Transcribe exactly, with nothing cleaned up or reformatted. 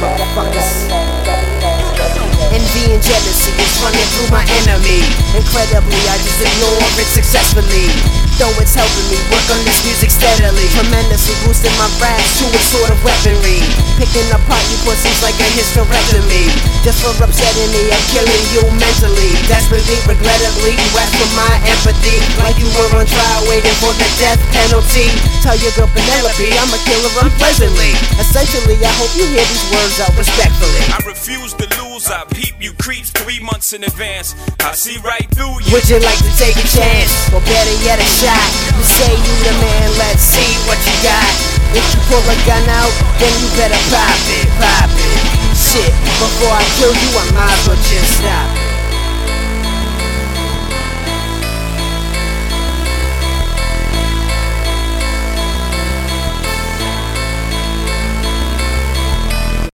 Envy and jealousy is running through my enemy. Incredibly, I just ignore it successfully. Though it's helping me work on this music steadily, tremendously boosting my raps to a sort of weaponry. Picking apart you pussies like a hysterectomy. Just for upsetting me, I'm killing you mentally. Desperately, regrettably, you ask for my empathy, like you were on trial waiting for the death penalty. Tell your girl Penelope I'm a killer unpleasantly. Essentially, I hope you hear these words out respectfully. I refuse to lose, I peep you creeps three months in advance. I see right through you. Would you like to take a chance? Or better yet, a shot? You say you the man, let's see what you got. If you pull a gun out, then you better pop it, pop it. Shit, before I kill you, I might as well just stop it.